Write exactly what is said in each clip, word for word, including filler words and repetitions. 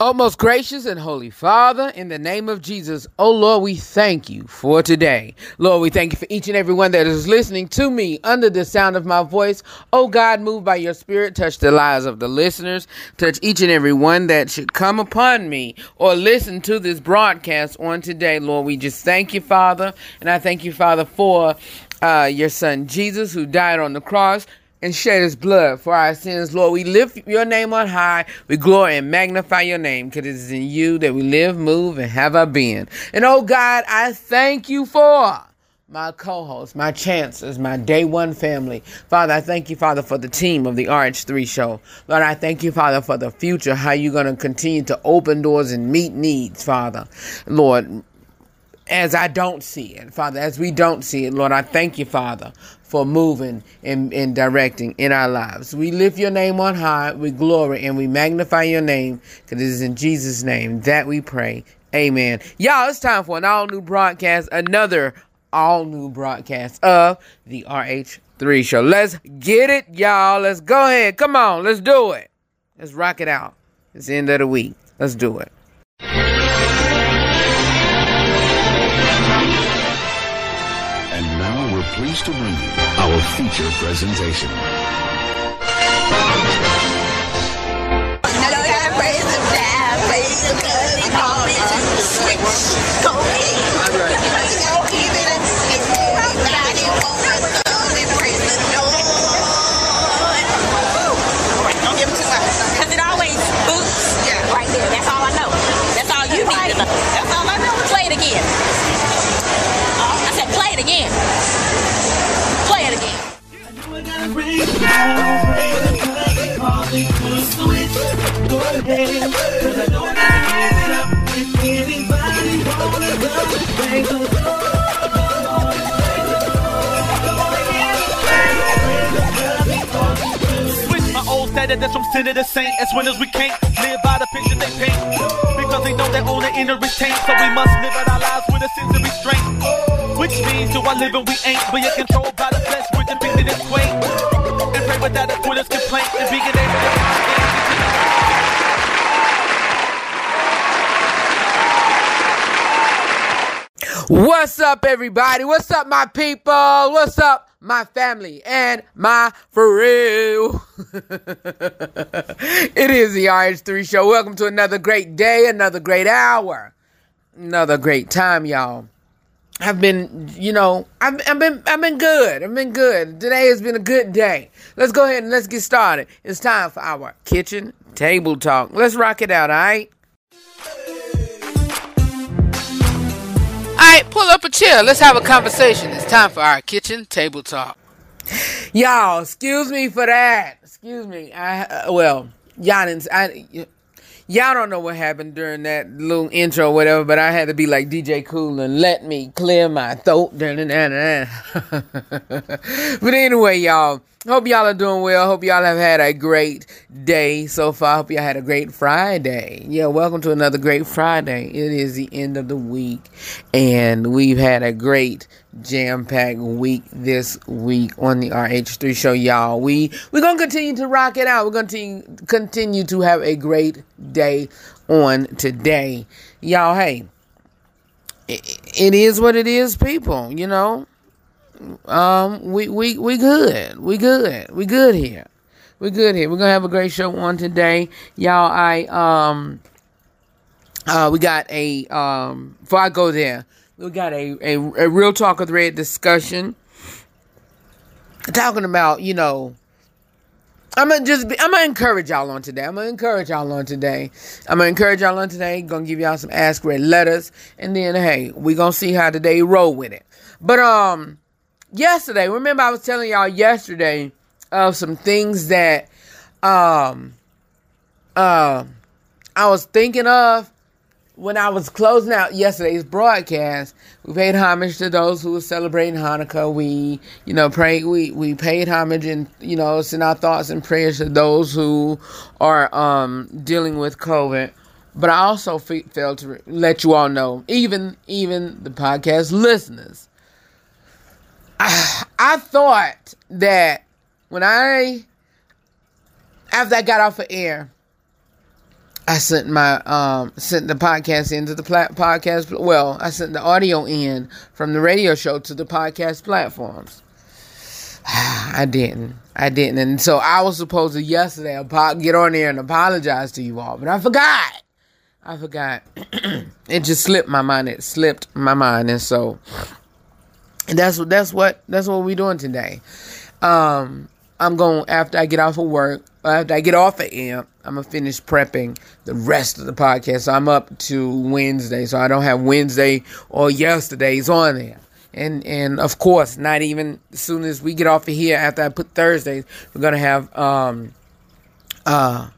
O most gracious and holy Father, in the name of Jesus, oh Lord, we thank you for today. Lord, we thank you for each and every one that is listening to me under the sound of my voice. Oh God, move by your spirit, touch the lives of the listeners, touch each and every one that should come upon me or listen to this broadcast on today. Lord, we just thank you, Father, and I thank you, Father, for uh, your son Jesus, who died on the cross and shed his blood for our sins. Lord, we lift your name on high. We glory and magnify your name, because it is in you that we live, move, and have our being. And oh God, I thank you for my co-host, my chances, my day one family. Father, I thank you, Father, for the team of the R H three show. Lord, I thank you, Father, for the future, how you're going to continue to open doors and meet needs, Father. Lord, as I don't see it, Father, as we don't see it, Lord, I thank you, Father, for moving and, and directing in our lives. We lift your name on high. We glory and we magnify your name, because it is in Jesus' name that we pray. Amen. Y'all, it's time for an all-new broadcast, another all-new broadcast of the R H three show. Let's get it, y'all. Let's go ahead. Come on. Let's do it. Let's rock it out. It's the end of the week. Let's do it. And now we're pleased to bring you our feature presentation. Hello, I praise the God, praise the God, they call me the switch, go in. Because you don't even expect me, but I get over the God and praise the Lord. All right, don't give it too much. Because it always boots right there. That's all I know. That's all you need to know. That's all I know. Play it again. I said play it again. Switch my old status from sinner to saint. As winners we can't live by the picture they paint, because they know they own the inner retain. So we must live out our lives with a sense of restraint, which means do I live and we ain't. We are controlled by the flesh, we're depicted as quaint. Without a quitter's complaint and being able to What's up, everybody? What's up, my people? What's up, my family and my for real? It is the R H three show. Welcome to another great day, another great hour, another great time, y'all. I've been, you know, I've, I've been, I've been good. I've been good. Today has been a good day. Let's go ahead and let's get started. It's time for our kitchen table talk. Let's rock it out, all right? All right, pull up a chair. Let's have a conversation. It's time for our kitchen table talk. Y'all, excuse me for that. Excuse me. I uh, well, y'all didn't. I, y- Y'all don't know what happened during that little intro or whatever, but I had to be like D J Cool and let me clear my throat. But anyway, y'all, hope y'all are doing well. Hope y'all have had a great day so far. Hope y'all had a great Friday. Yeah, welcome to another great Friday. It is the end of the week, and we've had a great jam-packed week this week on the R H three show, y'all. We, we're going to continue to rock it out. We're going to continue to have a great day on today. Y'all, hey, it, it is what it is, people, you know. Um, we, we, we good. We good. We good here. We good here. We're going to have a great show on today. Y'all, I, um, uh, we got a, um, before I go there, we got a, a, a real talk with Red discussion talking about, you know, I'm going to just be, I'm going to encourage y'all on today. I'm going to encourage y'all on today. I'm going to encourage y'all on today. Going to give y'all some Ask Red letters. And then, hey, we're going to see how today roll with it. But, um, yesterday, remember I was telling y'all yesterday of some things that, um, uh, I was thinking of. When I was closing out yesterday's broadcast, we paid homage to those who were celebrating Hanukkah. We, you know, pray, we, we paid homage and, you know, sent our thoughts and prayers to those who are um, dealing with COVID. But I also fe- failed to re- let you all know, even even the podcast listeners, I, I thought that when I, after I got off of air, I sent my um sent the podcast into the pla- podcast. Well, I sent the audio in from the radio show to the podcast platforms. I didn't. I didn't. And so I was supposed to yesterday get on there and apologize to you all, but I forgot. I forgot. It just slipped my mind. It slipped my mind. And so that's what that's what that's what we're doing today. Um, I'm going after I get off of work. After I get off of AMP, I'm going to finish prepping the rest of the podcast. So I'm up to Wednesday, so I don't have Wednesday or yesterday's on there. And, and of course, not even as soon as we get off of here, after I put Thursdays, we're going to have um, uh,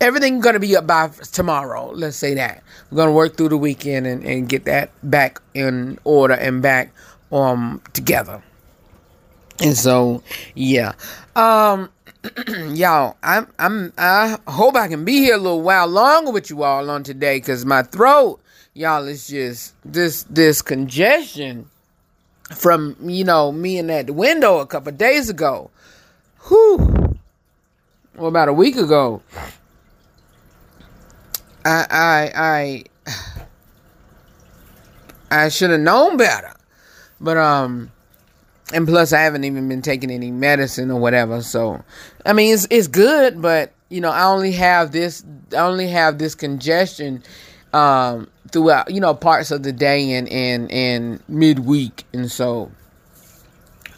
everything going to be up by tomorrow. Let's say that. We're going to work through the weekend and, and get that back in order and back um, together. And so, yeah. Um... Y'all, I'm, I'm, I hope I can be here a little while longer with you all on today, because my throat, y'all, is just this, this congestion from, you know, me and that window a couple of days ago. Whew. Well, about a week ago, I, I, I, I should have known better, but, um, and plus, I haven't even been taking any medicine or whatever. So, I mean, it's it's good, but you know, I only have this, I only have this congestion um, throughout, you know, parts of the day and and and midweek, and so,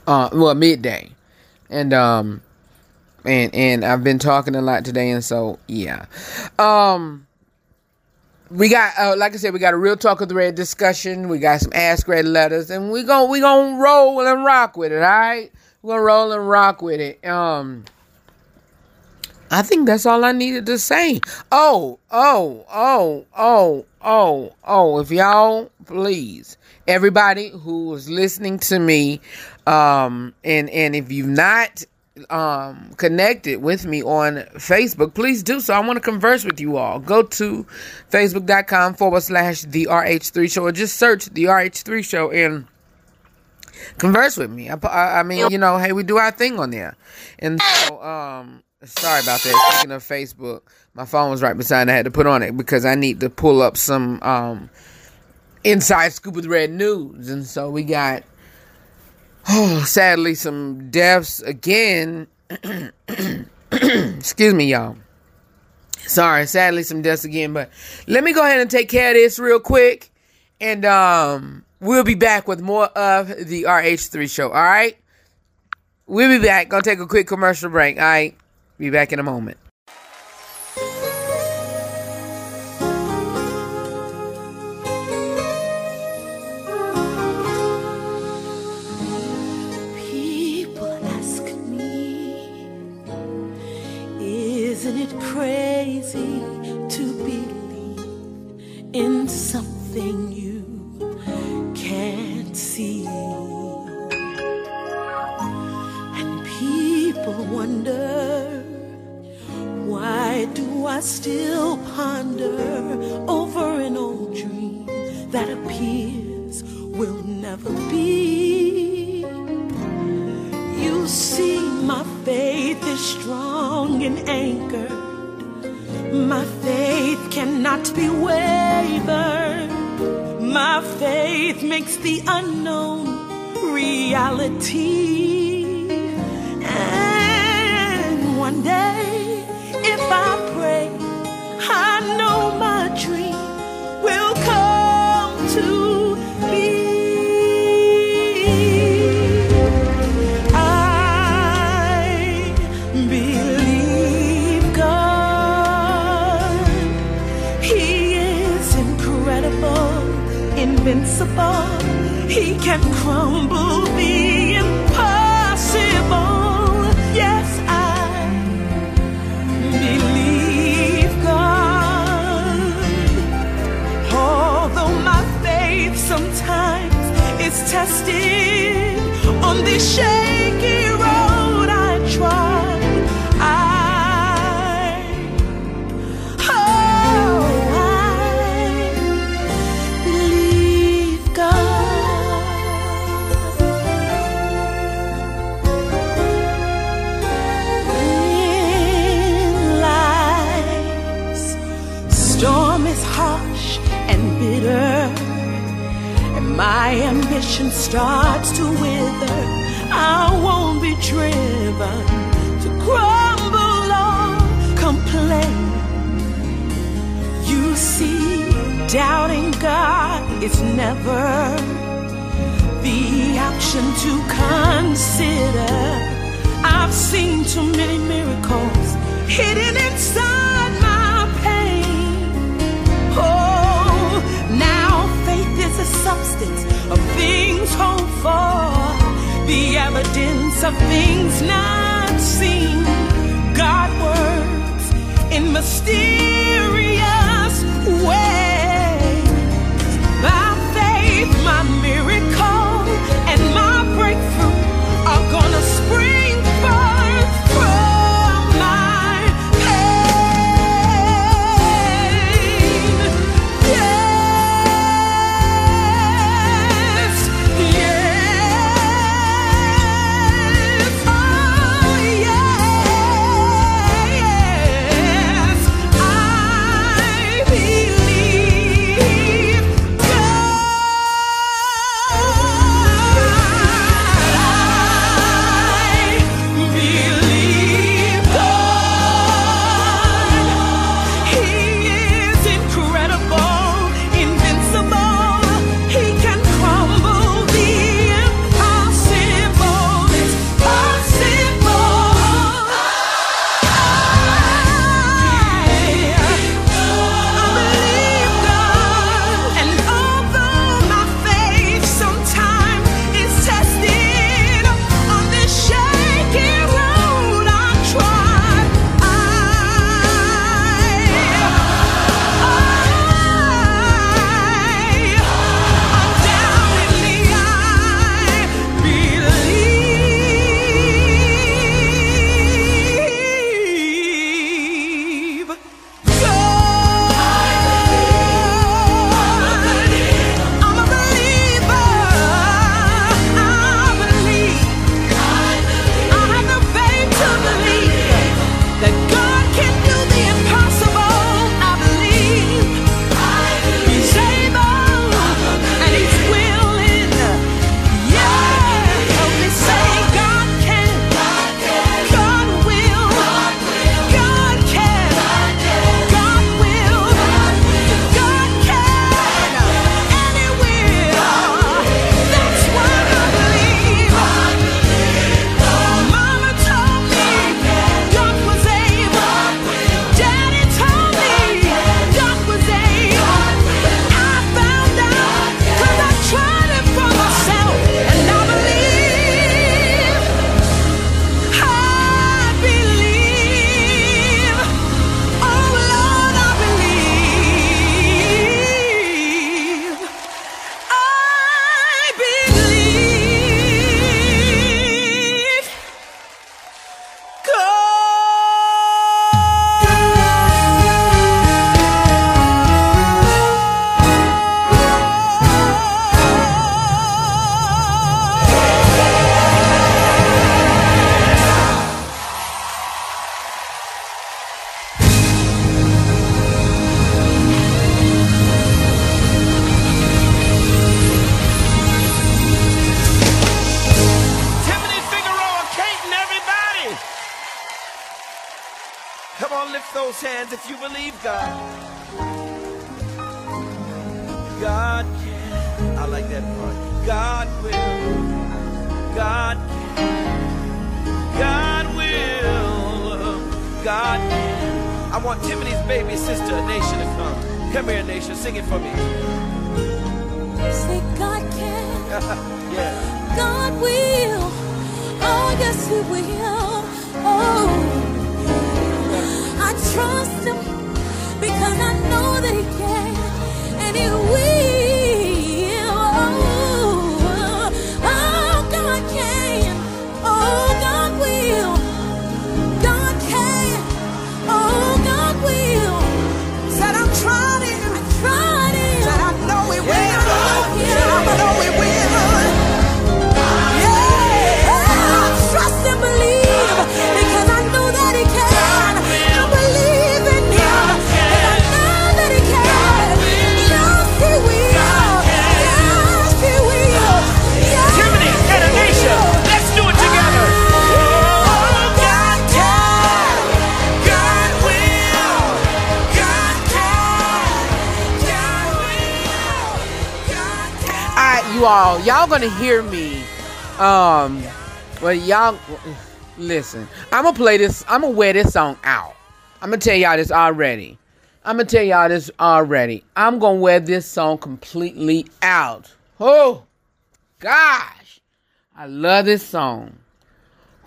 uh, well, midday, and um, and and I've been talking a lot today, and so yeah, um. We got, uh, like I said, we got a real talk of the red discussion. We got some Ask Red letters, and we gon' we gon' roll and rock with it. All right, we're gonna roll and rock with it. Um, I think that's all I needed to say. Oh, oh, oh, oh, oh, oh! If y'all please, everybody who is listening to me, um, and and if you've not um connected with me on Facebook, please do so. I want to converse with you all. Go to facebook.com forward slash the R H three show, or just search the R H three show and converse with me. I, I, I mean, you know, hey, we do our thing on there. And so, um, sorry about that. Speaking of Facebook, my phone was right beside me. I had to put on it because I need to pull up some um inside scoop of the red news. And so we got, oh, sadly, some deaths again. Excuse me, y'all. Sorry, sadly, some deaths again. But let me go ahead and take care of this real quick. And um, we'll be back with more of the R H three show, all right? We'll be back. Gonna take a quick commercial break, all right? Be back in a moment. Crazy to believe in something you can't see, and people wonder, why do I still ponder over an old dream that appears will never be? You see, my faith is strong and anchored. My faith cannot be wavered. My faith makes the unknown reality. And one day, if I pray, I know my dream will come to. Invincible, he can crumble the impossible. Yes, I believe God. Although my faith sometimes is tested, on this shaky road I try. is harsh and bitter, and my ambition starts to wither, I won't be driven to crumble or complain. You see, doubting God is never the option to consider. I've seen too many miracles hidden inside my pain. Oh, now faith is the substance of things hoped for, the evidence of things not seen. God works in mysterious ways. By faith, my miracle and my breakthrough are gonna spring you all. Y'all gonna hear me. Um, well, y'all, listen. I'm gonna play this. I'm gonna wear this song out. I'm gonna tell y'all this already. I'm gonna tell y'all this already. I'm gonna wear this song completely out. Oh, gosh. I love this song.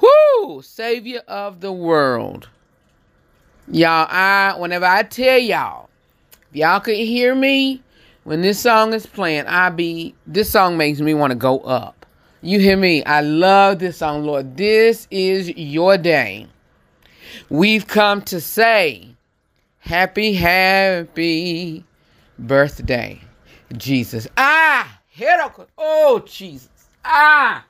Woo! Savior of the world. Y'all, I, whenever I tell y'all, if y'all could hear me, when this song is playing, I be, this song makes me want to go up. You hear me? I love this song, Lord. This is your day. We've come to say, happy, happy birthday, Jesus. Ah! Oh, Jesus. Ah!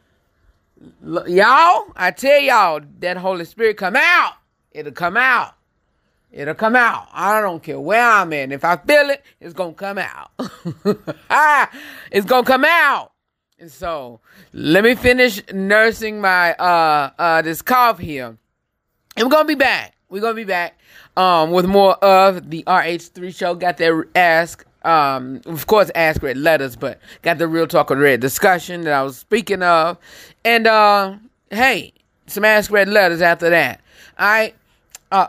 Y'all, I tell y'all, that Holy Spirit come out. It'll come out. It'll come out. I don't care where I'm at. If I feel it, it's going to come out. It's going to come out. And so, let me finish nursing my, uh, uh, this cough here. And we're going to be back. We're going to be back, um, with more of the R H three show. Got that ask, um, of course, ask red letters, but got the real talk of red discussion that I was speaking of. And, uh, hey, some ask red letters after that. I, uh,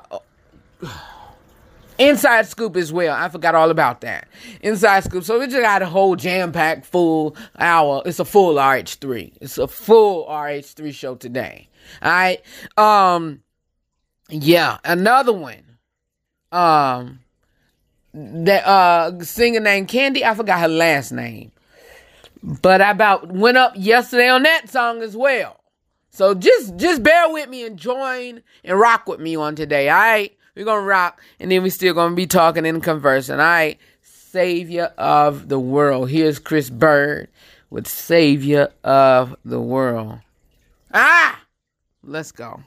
Inside Scoop as well. I forgot all about that. Inside Scoop. So we just got a whole jam-packed full hour. It's a full R H three. It's a full R H three show today. All right. Um, yeah, another one. Um, that uh singer named Candy. I forgot her last name. But I about went up yesterday on that song as well. So just just bear with me and join and rock with me on today. All right. We're going to rock, and then we're still going to be talking and conversing. All right, Savior of the World. Here's Chris Bird with Savior of the World. Ah, let's go.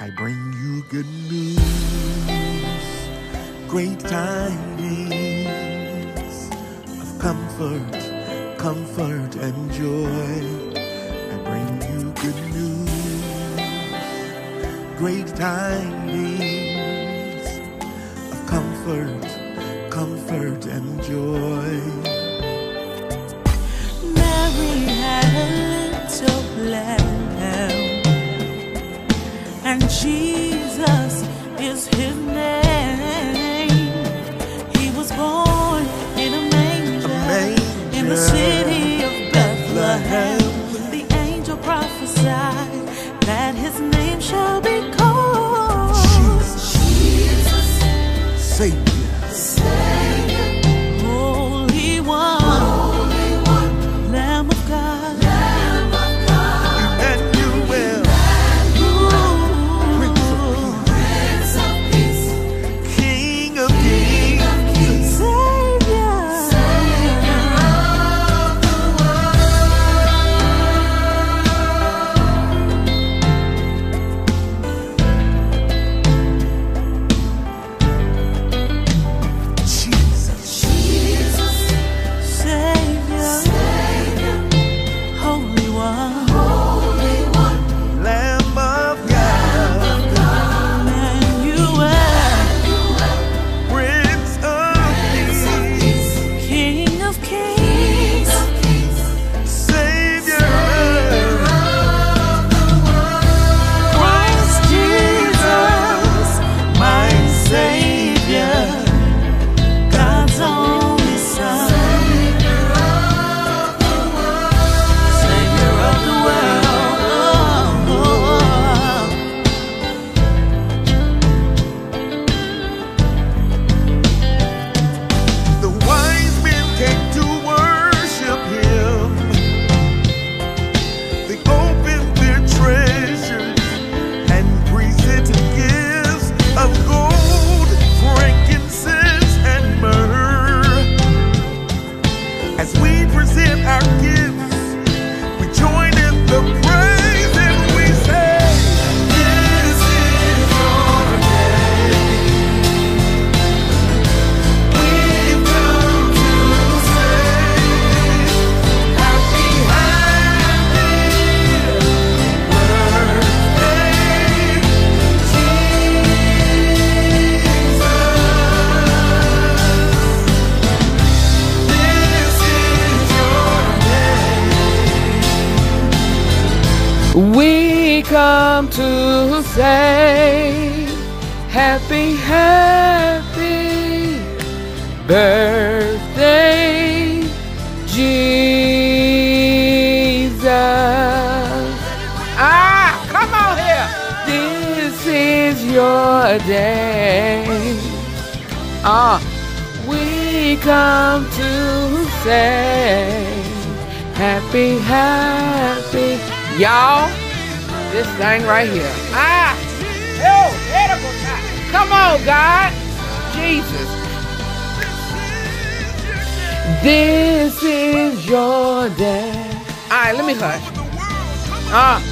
I bring you good news, great tidings. Comfort, comfort and joy. I bring you good news, great tidings of comfort, comfort and joy. Mary had a little lamb, and Jesus is his name. He was born in the city of Bethlehem. The angel prophesied that his name shall be called Jesus, Jesus, Savior, Savior, Holy One, Holy One, Lamb of God, Lamb of God, Emmanuel, Emmanuel, Prince of Peace, Prince of Peace. We come to say happy, happy birthday, Jesus. Ah, come on here. This is your day. Ah, we come to say happy, happy. Y'all, this thing right here. Ah! Oh, edible time. Come on, God. Jesus. This is your day. All right, let me hush. Ah. Uh.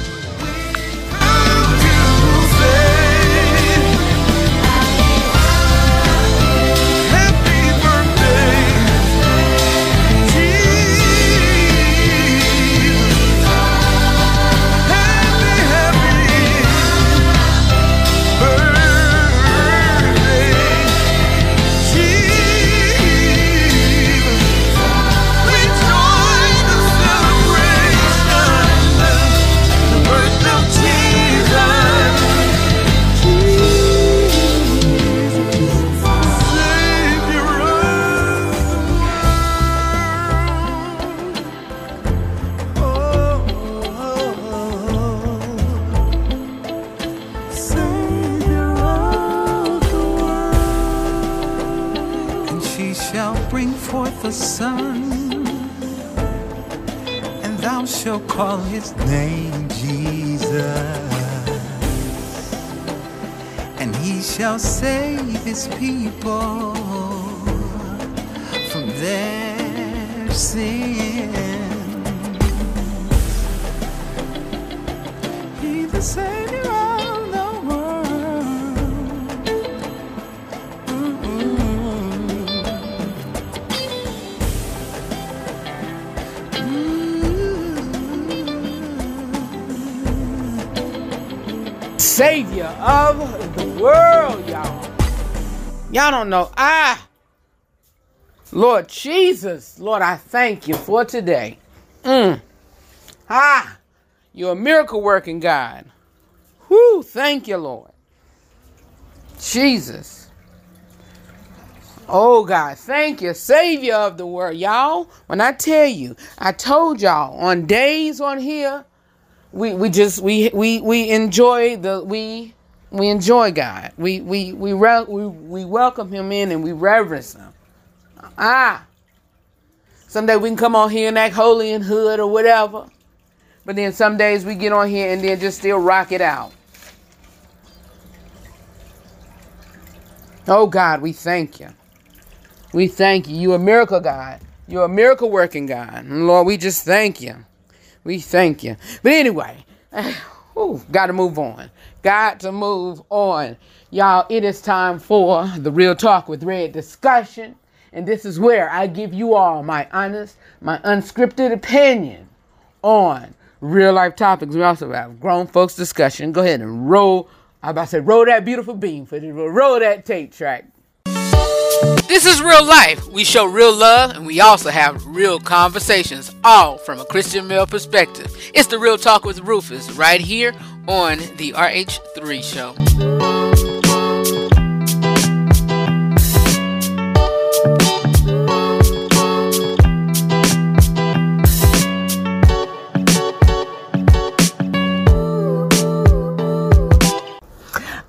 The Son, and thou shalt call his name Jesus, and he shall save his people from their sins. He the Savior of the world. Mm-mm. Savior of the world, y'all. Y'all don't know. I, Lord Jesus, Lord, I thank you for today. Mm. Ah, you're a miracle working God. Whoo, thank you, Lord. Jesus. Oh, God, thank you, Savior of the world. Y'all, when I tell you, I told y'all on days on here, We we just we we we enjoy the we we enjoy God. We we we re, we we welcome him in and we reverence him. Ah. Someday we can come on here and act holy and hood or whatever. But then some days we get on here and then just still rock it out. Oh God, we thank you. We thank you. You're a miracle God. You're a miracle working God. And Lord, we just thank you. We thank you. But anyway, ooh, gotta move on. Got to move on. Y'all, it is time for the Real Talk with Red discussion. And this is where I give you all my honest, my unscripted opinion on real life topics. We also have grown folks discussion. Go ahead and roll. I about to say, roll that beautiful beam for this. Roll that tape track. This is real life. We show real love and we also have real conversations, all from a Christian male perspective. It's the Real Talk with Rufus right here on the R H three show.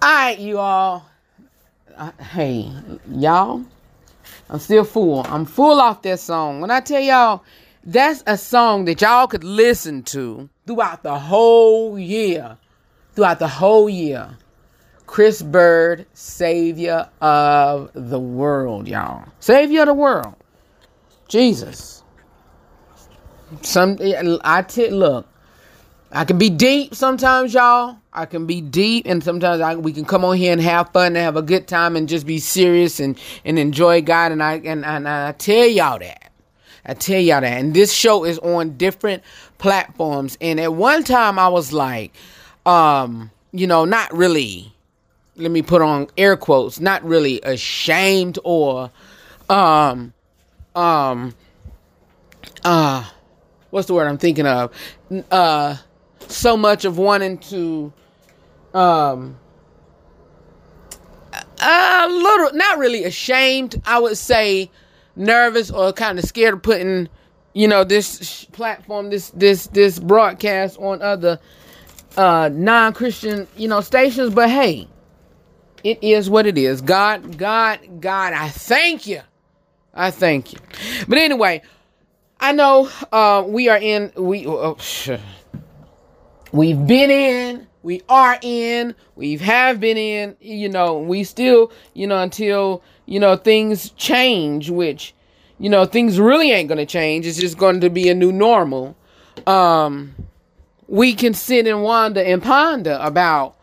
All right, you all. Uh, hey, y'all, I'm still full. I'm full off that song. When I tell y'all, that's a song that y'all could listen to throughout the whole year. Throughout the whole year. Chris Bird, Savior of the world, y'all. Savior of the world. Jesus. Some, I t- look, I can be deep sometimes, y'all. I can be deep, and sometimes I, we can come on here and have fun and have a good time and just be serious and, and enjoy God. And I and, and I tell y'all that. I tell y'all that. And this show is on different platforms. And at one time, I was like, um, you know, not really, let me put on air quotes, not really ashamed or, um, um, uh, what's the word I'm thinking of? Uh, so much of wanting to, um, a little, not really ashamed, I would say nervous or kind of scared of putting, you know, this platform, this, this, this broadcast on other, uh, non-Christian, you know, stations. But hey, it is what it is. God, God, God, I thank you. I thank you. But anyway, I know, uh, we are in, we, oh, sure. We've been in, we are in, we have been in, you know, we still, you know, until, you know, things change, which, you know, things really ain't going to change. It's just going to be a new normal. Um, we can sit and wander and ponder about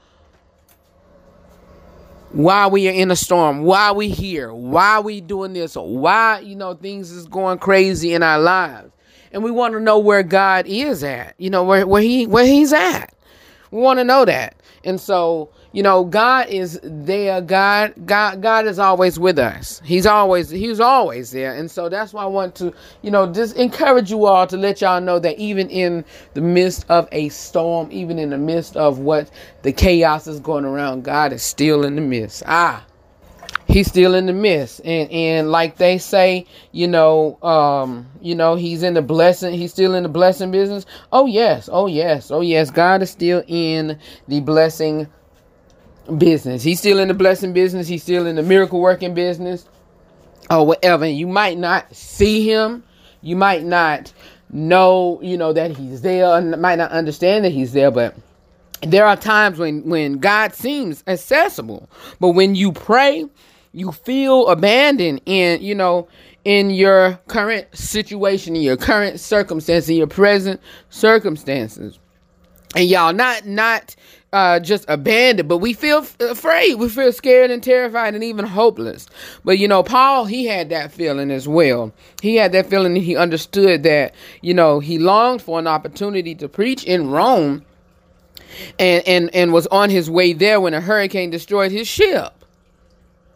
why we are in a storm, why we here, why we doing this, or why, you know, things is going crazy in our lives. And we want to know where God is at, you know, where, where he, where he's at. We want to know that. And so, you know, God is there. God, God, God is always with us. He's always, he's always there. And so that's why I want to, you know, just encourage you all to let y'all know that even in the midst of a storm, even in the midst of what the chaos is going around, God is still in the midst. Ah, he's still in the midst. And, and like they say, you know, um, you know, he's in the blessing. He's still in the blessing business. Oh yes. Oh yes. Oh yes. God is still in the blessing business. Business. He's still in the blessing business. He's still in the miracle working business or whatever. You might not see him. You might not know, you know, that he's there and might not understand that he's there. But there are times when, when God seems accessible. But when you pray, you feel abandoned in, you know, in your current situation, in your current circumstance, in your present circumstances. And y'all not, not, Uh, just abandoned, but we feel f- afraid. We feel scared and terrified and even hopeless. But, you know, Paul, he had that feeling as well. He had that feeling and he understood that, you know, he longed for an opportunity to preach in Rome and, and, and was on his way there when a hurricane destroyed his ship.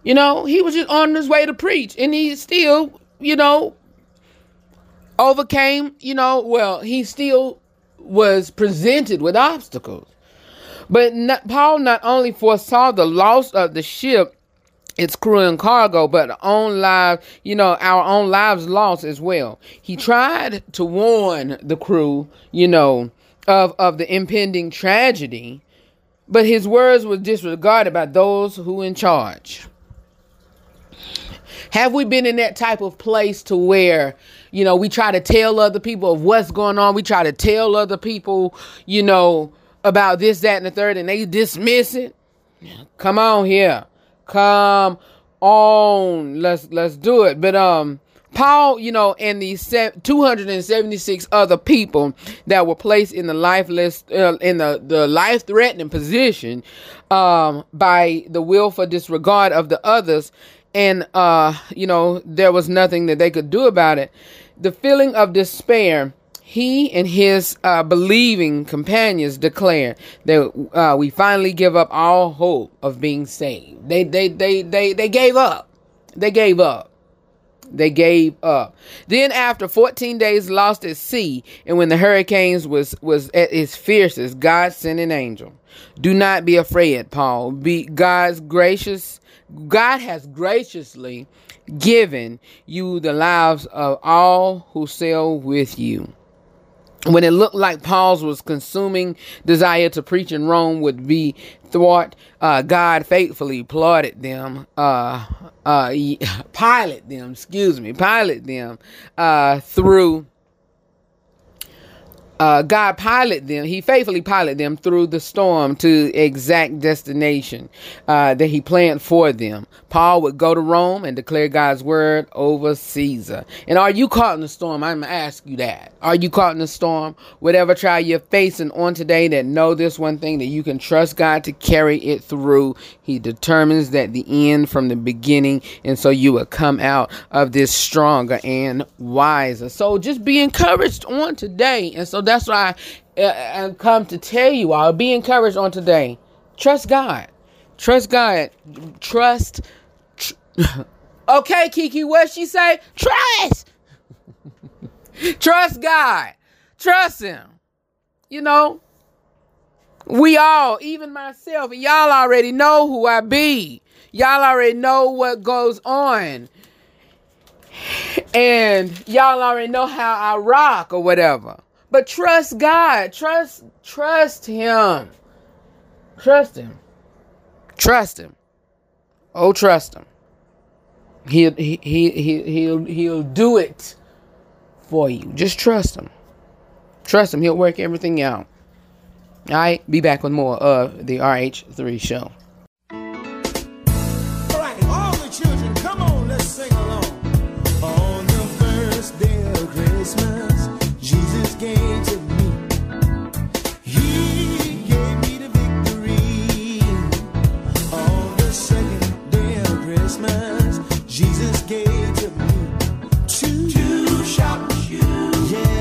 You know, he was just on his way to preach and he still, you know, overcame, you know, well, he still was presented with obstacles. But not, Paul not only foresaw the loss of the ship, its crew and cargo, but our own lives, you know, our own lives lost as well. He tried to warn the crew, you know, of, of the impending tragedy, but his words were disregarded by those who in charge. Have we been in that type of place to where, you know, we try to tell other people of what's going on? We try to tell other people, you know, about this, that, and the third, and they dismiss it. Come on here. Come on. Let's, let's do it. But, um, Paul, you know, and the two hundred seventy-six other people that were placed in the lifeless, uh, in the, the life-threatening position, um, by the willful disregard of the others. And, uh, you know, there was nothing that they could do about it. The feeling of despair, he and his uh, believing companions declared that uh, we finally give up all hope of being saved. They, they, they, they, they gave up. They gave up. They gave up. Then after fourteen days lost at sea, and when the hurricanes was, was at its fiercest, God sent an angel. Do not be afraid, Paul. Be God's gracious. God has graciously given you the lives of all who sail with you. When it looked like Paul's was consuming desire to preach in Rome would be thwart, uh, God faithfully plotted them, uh, uh, pilot them, excuse me, pilot them, uh, through, uh, God pilot them. He faithfully piloted them through the storm to exact destination, uh, that he planned for them. Paul would go to Rome and declare God's word over Caesar. And are you caught in the storm? I'm going to ask you that. Are you caught in the storm? Whatever trial you're facing on today, that know this one thing, that you can trust God to carry it through. He determines that the end from the beginning. And so you will come out of this stronger and wiser. So just be encouraged on today. And so that's why I, uh, I come to tell you all, be encouraged on today. Trust God. Trust God. Trust. Tr- okay, Kiki, what she say? Trust. Trust God. Trust him. You know, We all, even myself, and y'all already know who I be. Y'all already know what goes on. And y'all already know how I rock or whatever. But trust God. Trust, trust him. Trust him. Trust him. Oh, trust him. He'll, he, he, he, he'll, he'll do it for you. Just trust him. Trust him. He'll work everything out. All right, be back with more of the R H three show. All right, all the children, come on, let's sing along. On the first day of Christmas, Jesus gave to me. He gave me the victory. On the second day of Christmas, Jesus gave to me. Two, two shop shoes. Yeah.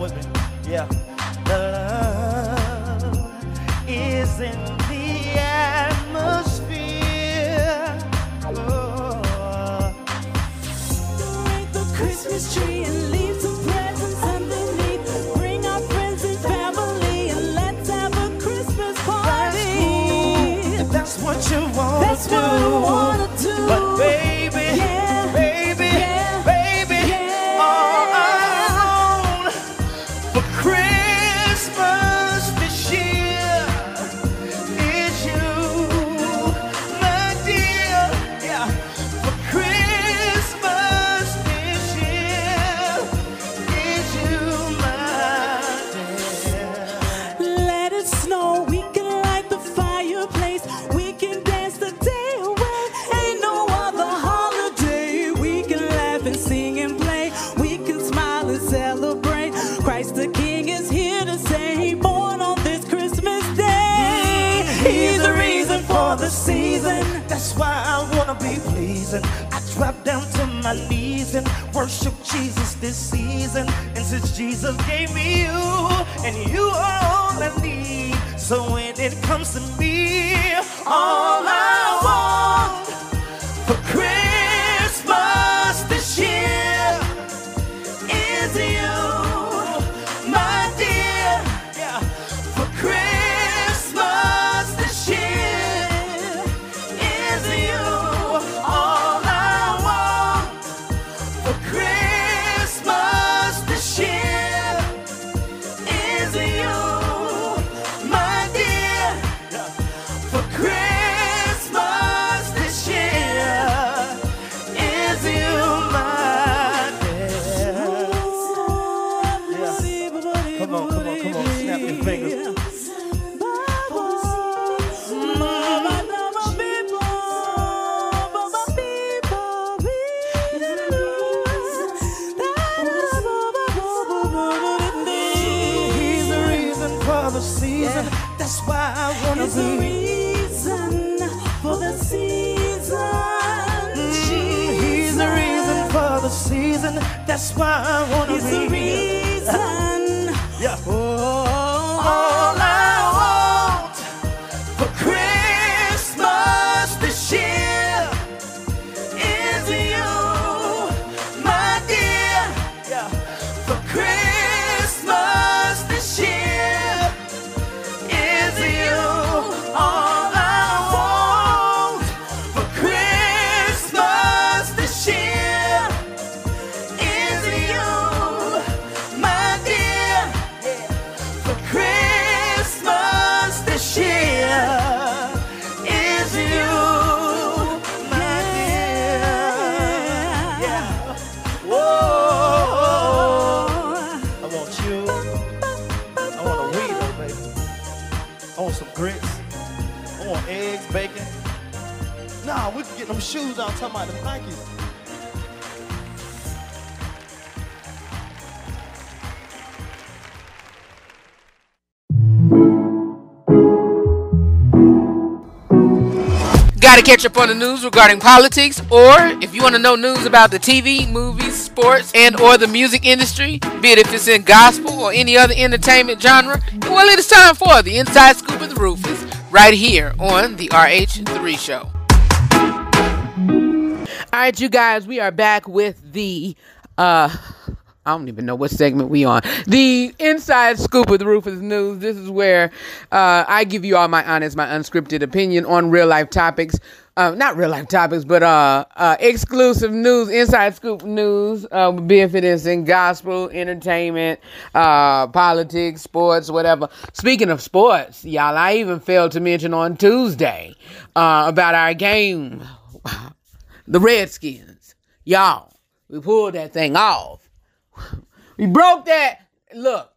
with me. Yeah. Love is in the atmosphere. Oh. Decorate the Christmas tree and leave some presents underneath. Bring our friends and family and let's have a Christmas party. That's cool. If that's what you want, that's to what do. I wanna do. But baby, yeah. baby. Yeah. That's why I wanna be pleasing. I drop down to my knees and worship Jesus this season. And since Jesus gave me you, and you are all I need, so when it comes to me, all I want for Christmas this year is you, my dear. Yeah, for Christmas this year. That's why I wanna He's be the reason. Yeah. Oh. Them shoes out, talking about them Nikes. Gotta catch up on the news regarding politics, or if you want to know news about the T V, movies, sports, and or the music industry, be it if it's in gospel or any other entertainment genre, well, it is time for the Inside Scoop with Rufus, right here on the R H three Show. All right, you guys, we are back with the, uh, I don't even know what segment we on. The Inside Scoop with Rufus News. This is where uh, I give you all my honest, my unscripted opinion on real-life topics. Uh, not real-life topics, but uh, uh, exclusive news, Inside Scoop news, uh, be if it is in gospel, entertainment, uh, politics, sports, whatever. Speaking of sports, y'all, I even failed to mention on Tuesday uh, about our game. The Redskins, y'all, we pulled that thing off. We broke that. Look,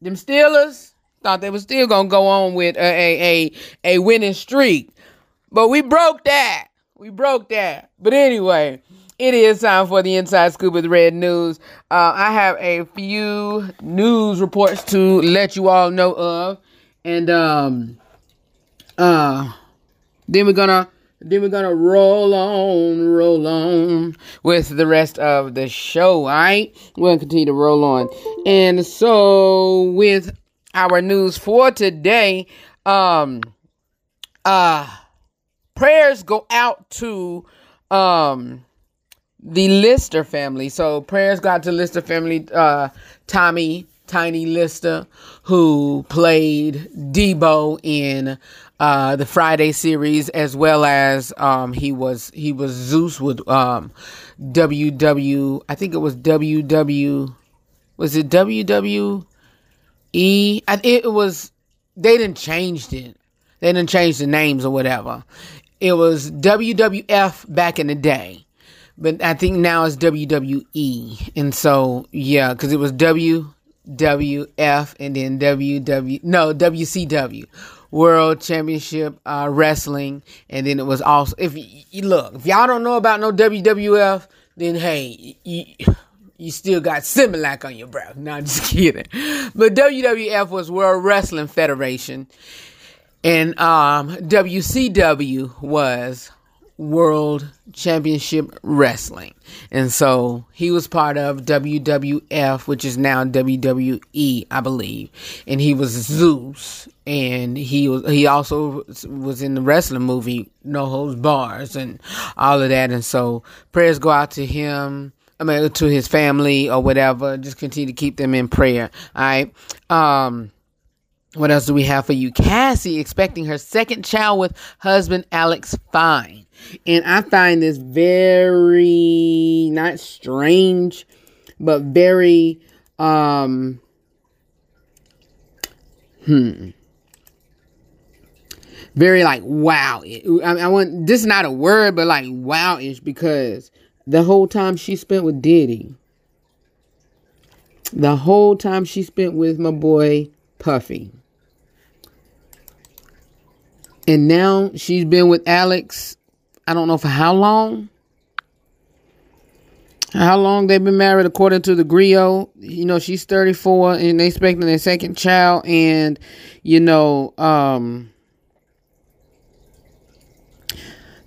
them Steelers thought they were still going to go on with a, a, a, a winning streak. But we broke that. We broke that. But anyway, it is time for the Inside Scoop with Red News. Uh, I have a few news reports to let you all know of. And um, uh, then we're going to Then we're going to roll on, roll on with the rest of the show, all right? We're going to continue to roll on. And so with our news for today, um, uh, prayers go out to um, the Lister family. So prayers go out to the Lister family, uh, Tommy Tiny Lister, who played Debo in uh, the Friday series, as well as um, he was he was Zeus with um, W W. I think it was W W. Was it W W E? I, it was. They didn't change it. They didn't change the names or whatever. It was W W F back in the day, but I think now it's W W E. And so yeah, because it was W. W F and then W W no W C W World Championship uh, Wrestling, and then it was also if you, you look if y'all don't know about no W W F, then hey, you, you still got Similac on your breath. No, I'm just kidding. But W W F was World Wrestling Federation, and um, W C W was World Championship Wrestling. And so he was part of W W F, which is now W W E, I believe. And he was Zeus, and he was he also was in the wrestling movie No Holds Bars and all of that. And so prayers go out to him, I mean to his family or whatever. Just continue to keep them in prayer. All right. Um what else do we have for you? Cassie expecting her second child with husband Alex Fine. And I find this very, not strange, but very, um, hmm, very like, wow. I, I want, this is not a word, but like wow-ish, because the whole time she spent with Diddy, the whole time she spent with my boy Puffy. And now she's been with Alex, I don't know for how long. How long they've been married, according to the griot. You know, she's thirty-four and they expecting their second child. And, you know, um,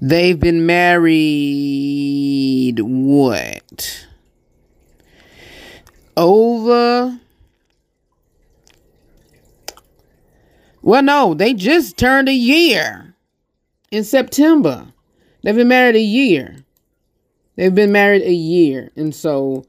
they've been married, what? Over... Well, no, they just turned a year in September. They've been married a year. They've been married a year. And so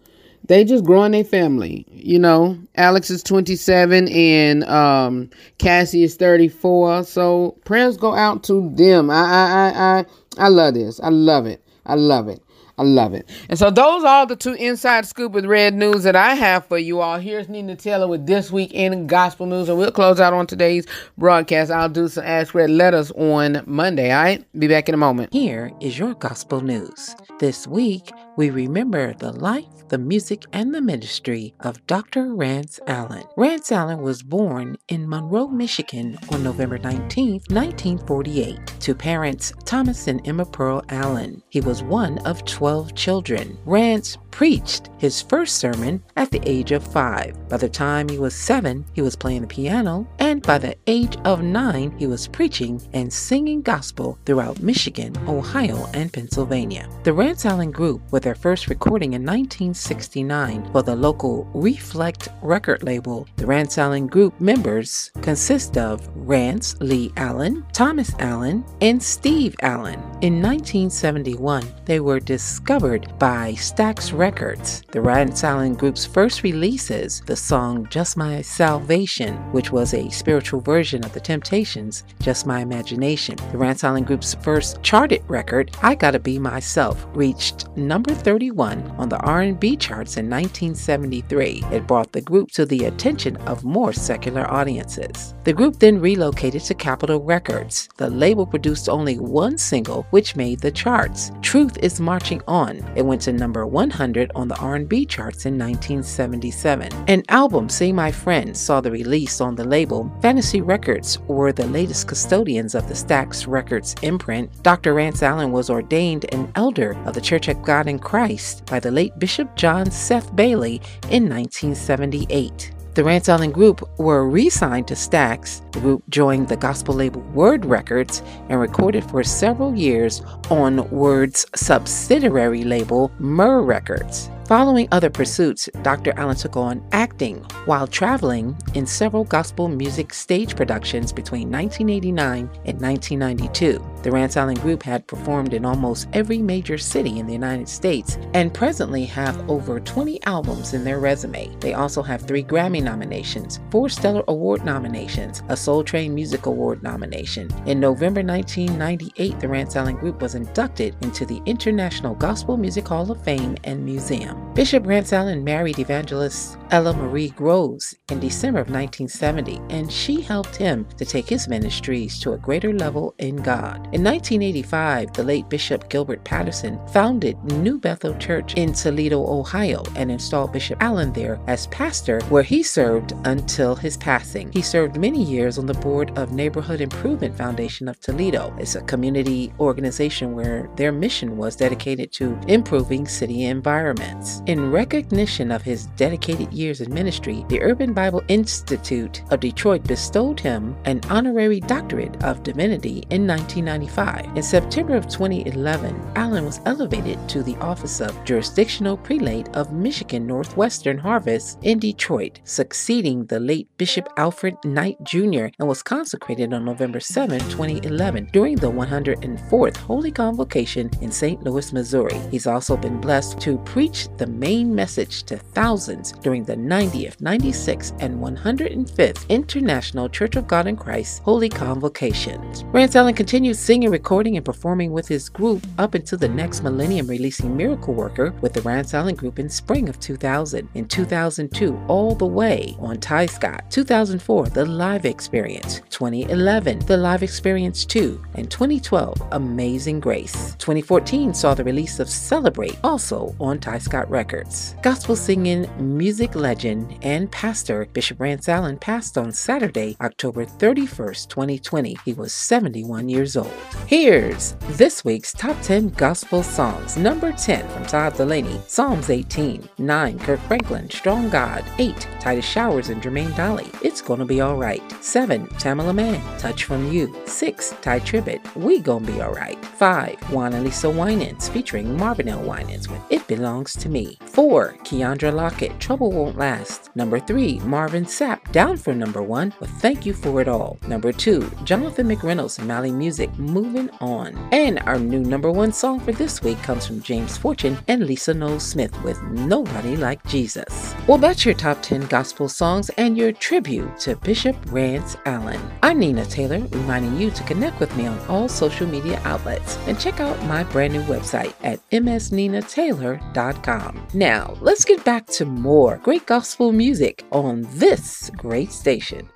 they just growing their family. You know, Alex is twenty-seven and um, Cassie is thirty-four. So prayers go out to them. I, I, I, I, I love this. I love it. I love it. I love it. And so those are all the two Inside Scoop with Red News that I have for you all. Here's Nina Taylor with This Week in Gospel News. And we'll close out on today's broadcast. I'll do some Ask Red Letters on Monday. All right? Be back in a moment. Here is your Gospel News. This week, we remember the life, the music, and the ministry of Doctor Rance Allen. Rance Allen was born in Monroe, Michigan on November nineteenth, nineteen forty-eight, to parents Thomas and Emma Pearl Allen. He was one of twelve. twelve children. Rance preached his first sermon at the age of five. By the time he was seven, he was playing the piano, and by the age of nine, he was preaching and singing gospel throughout Michigan, Ohio, and Pennsylvania. The Rance Allen Group, with their first recording in nineteen sixty-nine for the local Reflect record label, the Rance Allen Group members consist of Rance Lee Allen, Thomas Allen, and Steve Allen. In nineteen seventy-one, they were discovered by Stax Records. The Rance Allen Group's first releases, the song Just My Salvation, which was a spiritual version of the Temptations, Just My Imagination. The Rance Allen Group's first charted record, I Gotta Be Myself, reached number thirty-one on the R and B charts in nineteen seventy-three. It brought the group to the attention of more secular audiences. The group then relocated to Capitol Records. The label produced only one single, which made the charts. Truth Is Marching On. It went to number one hundred on the R and B charts in nineteen seventy-seven. An album, See My Friend, saw the release on the label. Fantasy Records were the latest custodians of the Stax Records imprint. Doctor Rance Allen was ordained an elder of the Church of God and Christ by the late Bishop John Seth Bailey in nineteen seventy-eight. The Rance Allen Group were re-signed to Stax The group joined the gospel label Word Records and recorded for several years on Word's subsidiary label Myrrh Records. Following other pursuits, Doctor Allen took on acting while traveling in several gospel music stage productions between nineteen eighty-nine and nineteen ninety-two. The Rance Allen Group had performed in almost every major city in the United States and presently have over twenty albums in their resume. They also have three Grammy nominations, four Stellar Award nominations, a Soul Train Music Award nomination. In November nineteen ninety-eight, the Rance Allen Group was inducted into the International Gospel Music Hall of Fame and Museum. Bishop Rance Allen married evangelist Ella Marie Groves in December of nineteen seventy, and she helped him to take his ministries to a greater level in God. In nineteen eighty-five, the late Bishop Gilbert Patterson founded New Bethel Church in Toledo, Ohio, and installed Bishop Allen there as pastor, where he served until his passing. He served many years on the board of Neighborhood Improvement Foundation of Toledo. It's a community organization where their mission was dedicated to improving city environments. In recognition of his dedicated years in ministry, the Urban Bible Institute of Detroit bestowed him an honorary doctorate of divinity in nineteen ninety-five. In September of twenty eleven, Allen was elevated to the office of Jurisdictional Prelate of Michigan Northwestern Harvest in Detroit, succeeding the late Bishop Alfred Knight Junior, and was consecrated on November seventh, twenty eleven during the one hundred fourth Holy Convocation in Saint Louis, Missouri. He's also been blessed to preach the main message to thousands during the ninetieth, ninety-sixth, and one hundred fifth International Church of God and Christ Holy Convocations. Rance Allen continued singing, recording, and performing with his group up until the next millennium, releasing Miracle Worker with the Rance Allen Group in spring of two thousand, in two thousand two, All the Way on Ty Scott, two thousand four, The Live Experience, twenty eleven, The Live Experience two, and twenty twelve, Amazing Grace. twenty fourteen saw the release of Celebrate, also on Ty Scott Records. Gospel singing, music legend, and pastor Bishop Rance Allen passed on Saturday, October thirty-first, twenty twenty. He was seventy-one years old. Here's this week's Top ten Gospel Songs. Number ten from Todd Delaney, Psalms eighteen. nine, Kirk Franklin, Strong God. eight, Titus Showers and Jermaine Dolly, It's Gonna Be Alright. seven, Tamela Mann, Touch From You. six, Ty Tribbett, We Gonna Be Alright. five, Juan and Lisa Winans featuring Marvinell Winans with It Belongs To Me. four, Keandra Lockett, Trouble Won't Last. Number three, Marvin Sapp, down for number one with Thank You For It All. Number two, Jonathan McReynolds and Mally Music, Moving On. And our new number one song for this week comes from James Fortune and Lisa Knowles Smith with Nobody Like Jesus. Well, that's your top ten gospel songs and your tribute to Bishop Rance Allen. I'm Nina Taylor, reminding you to connect with me on all social media outlets and check out my brand new website at m s nina taylor dot com. Now, let's get back to more great gospel music on this great station.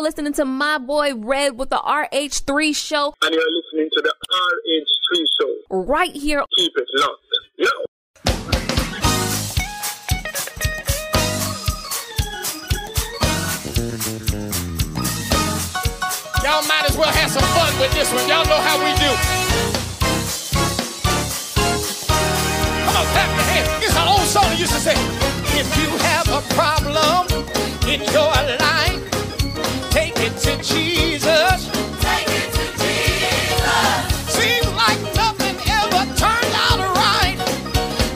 Listening to my boy Red with the R H three show. And you're listening to the R H three show. Right here. Keep it locked. Yo. Y'all might as well have some fun with this one. Y'all know how we do. Come on, clap your hands. It's an old song that used to say, if you have a problem in your life, take it to Jesus. Take it to Jesus. Seems like nothing ever turned out right.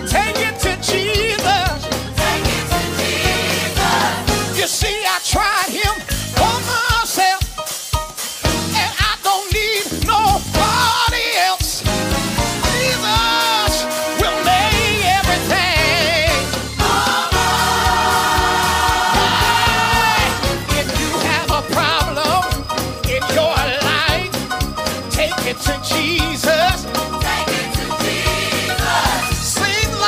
Take it to Jesus. Take it to Jesus. You see, I tried him for myself, and I don't need nobody else. Jesus will lay everything. Alright. If you have a problem in your life, take it to Jesus. Take it to Jesus. Seems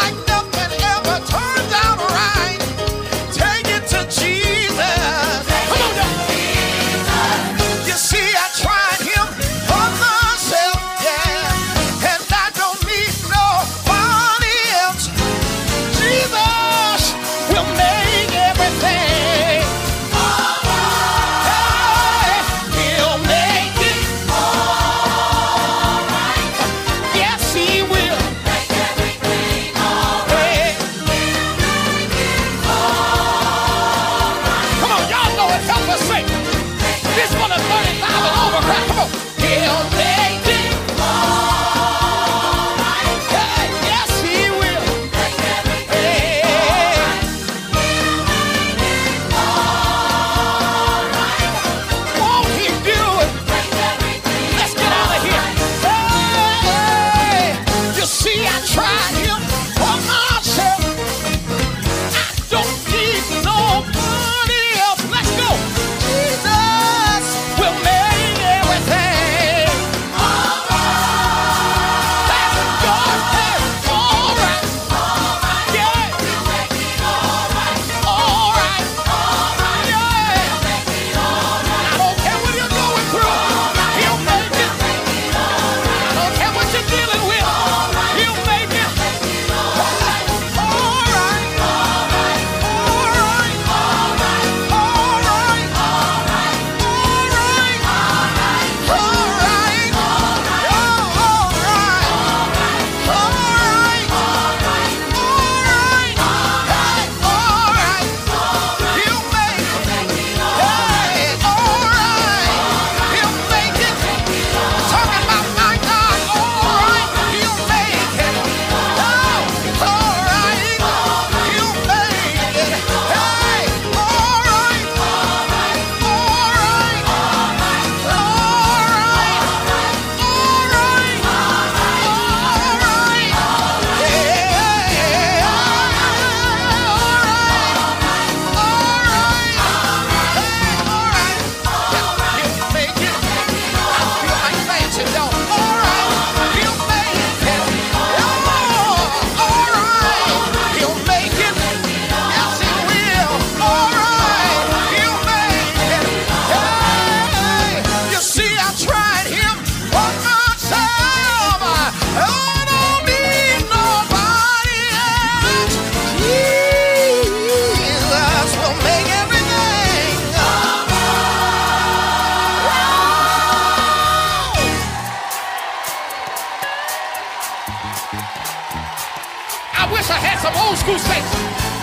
wish I had some old school tapes.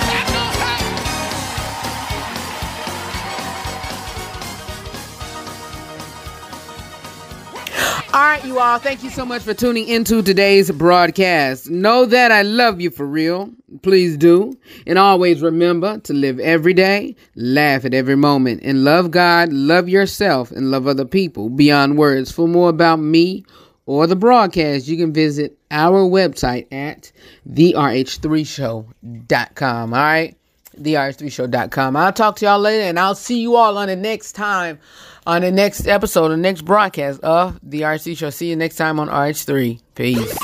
I know how. All right, you all. Thank you so much for tuning into today's broadcast. Know that I love you for real. Please do. And always remember to live every day, laugh at every moment, and love God, love yourself, and love other people beyond words. For more about me or the broadcast, you can visit our website at the R H three show dot com. All right? the R H three show dot com. I'll talk to y'all later, and I'll see you all on the next time, on the next episode, the next broadcast of The R H three Show. See you next time on R H three. Peace.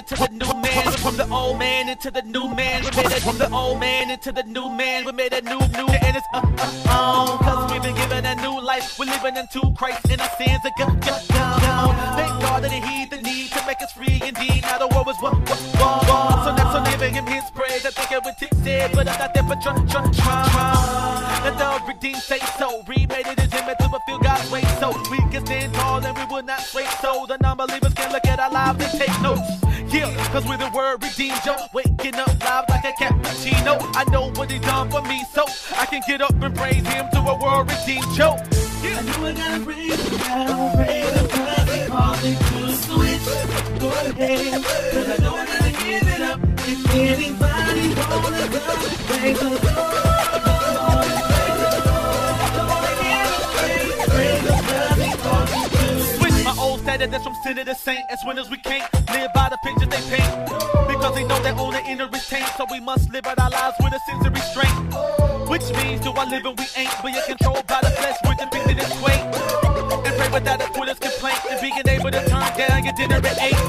To the new man, from the old man into the new man, we made it from the old man into the new man, we made a new new and it's uh uh on, cause we've been given a new life, we're living unto Christ and our sins are gone, gone, gone. Thank God that he heed the need to make us free indeed. Now the world was what, what, what, what. So now so giving him his praise, I think it was tick dead, but I'm not there for try, try, try. Let the redeemed say so, remade it as him and to feel God's way, so we can stand tall and we will not sway, so the non-believers can look at our lives and take notes. Yeah, cause with the word redeemed, yo, waking up live like a cappuccino. I know what he done for me, so I can get up and praise him to a world redeemed, yo. Yeah. I know I gotta praise him, gotta praise him, cause they call me to the switch. Go ahead, cause I know I gotta give it up. If anybody wanna go, praise the Lord, praise the Lord, they call me to the switch. My old standard that's from sinner to saint, as winners we can't live by the pictures they paint, because they know their own inner retain, so we must live out our lives with a sense of restraint, which means do I live and we ain't, we are controlled by the flesh, we're depicted as quaint, and pray without a foolish complaint, and being able to turn down your dinner at eight,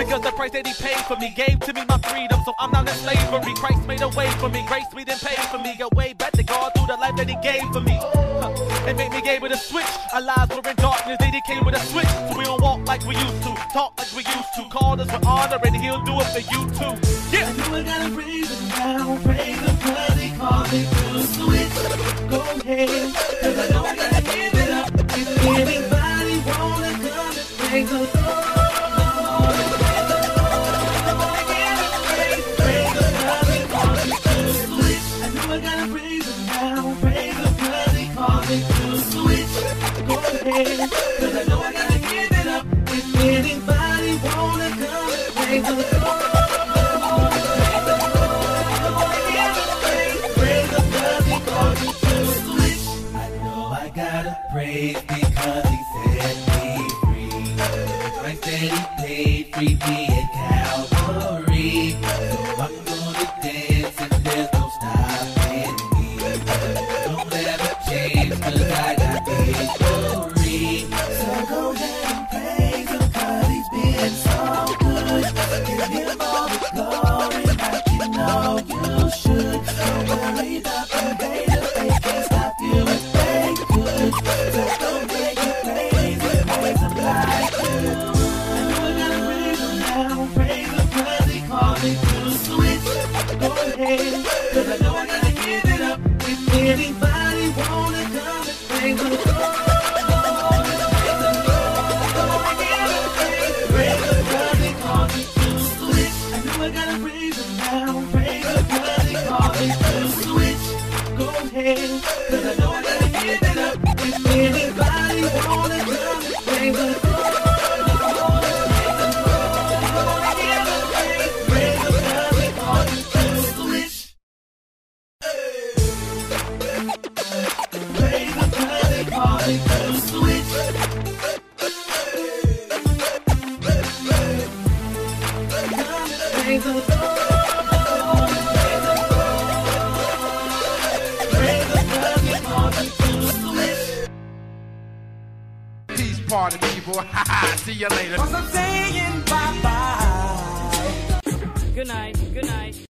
because the price that he paid for me gave to me my freedom, so I'm not in slavery, Christ made a way for me, grace me then paid for me, a way back to God through the life that he gave for me, and made me able to switch, our lives were in darkness, they came with a switch, so we don't walk like we used to, talk like we used to, call us with honor and he'll do it for you too. Yeah. I know I gotta praise him now, praise him cause he called me to the switch. Go ahead, cause I know I gotta give it up. If anybody wanna come and praise the Lord, I gotta praise, praise him cause he called me to the switch. I know I gotta praise him now, praise him cause he called me to the switch. Go ahead. Because he set me free, Christ that he paid free me at Calvary, so I'm gonna dance and there's no stopping me, don't ever change cause I got victory, so go down and praise him cause he's been so good, give him all the glory like you know you should, don't worry about the day to face can't stop you and thank you. Just go make it praise and praise him like you. I know I gotta praise him now, praise him cause he called me to the switch. Go ahead, cause I know I gotta give it up. If anybody wanna come and praise him, go ahead, praise him cause he called me to the switch. I know I gotta praise him now, praise him cause he called me to the switch. Go ahead, cause I know I gotta give it up. Anybody wanna come and praise the Lord? Praise the Lord, we call you to the switch. Praise the Lord, we call you to the switch. Come and praise the Lord. Praise the Lord, we call you to the switch. Party people, see you later. 'Cause I'm saying bye-bye. Good night, good night.